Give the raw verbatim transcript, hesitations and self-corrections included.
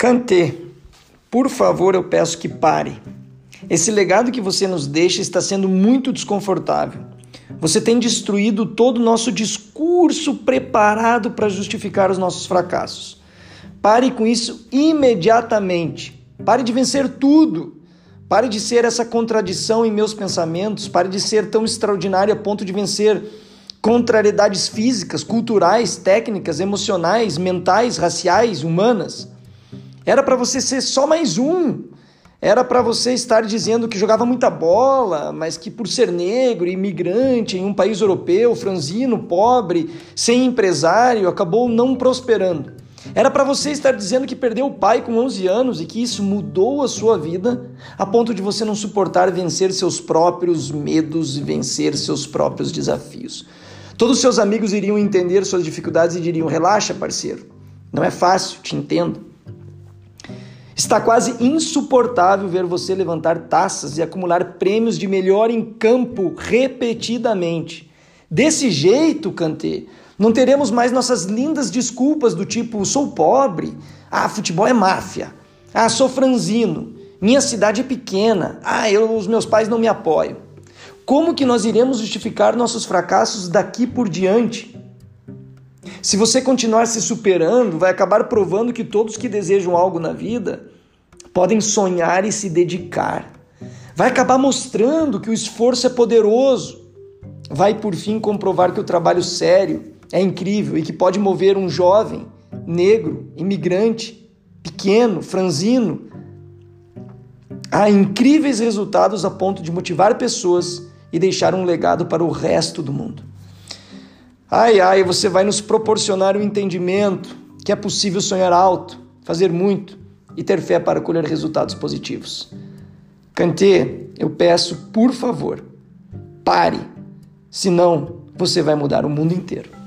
Kanté, por favor, eu peço que pare. Esse legado que você nos deixa está sendo muito desconfortável. Você tem destruído todo o nosso discurso preparado para justificar os nossos fracassos. Pare com isso imediatamente. Pare de vencer tudo. Pare de ser essa contradição em meus pensamentos. Pare de ser tão extraordinário a ponto de vencer contrariedades físicas, culturais, técnicas, emocionais, mentais, raciais, humanas. Era para você ser só mais um. Era para você estar dizendo que jogava muita bola, mas que por ser negro, imigrante, em um país europeu, franzino, pobre, sem empresário, acabou não prosperando. Era para você estar dizendo que perdeu o pai com onze anos e que isso mudou a sua vida, a ponto de você não suportar vencer seus próprios medos e vencer seus próprios desafios. Todos seus amigos iriam entender suas dificuldades e diriam: relaxa, parceiro, não é fácil, te entendo. Está quase insuportável ver você levantar taças e acumular prêmios de melhor em campo repetidamente. Desse jeito, Kanté, não teremos mais nossas lindas desculpas do tipo: sou pobre, ah, futebol é máfia, ah, sou franzino, minha cidade é pequena, ah, eu, os meus pais não me apoiam. Como que nós iremos justificar nossos fracassos daqui por diante? Se você continuar se superando, vai acabar provando que todos que desejam algo na vida podem sonhar e se dedicar. Vai acabar mostrando que o esforço é poderoso. Vai, por fim, comprovar que o trabalho sério é incrível e que pode mover um jovem, negro, imigrante, pequeno, franzino, a incríveis resultados a ponto de motivar pessoas e deixar um legado para o resto do mundo. Ai, ai, você vai nos proporcionar o entendimento que é possível sonhar alto, fazer muito e ter fé para colher resultados positivos. Kanté, eu peço, por favor, pare, senão você vai mudar o mundo inteiro.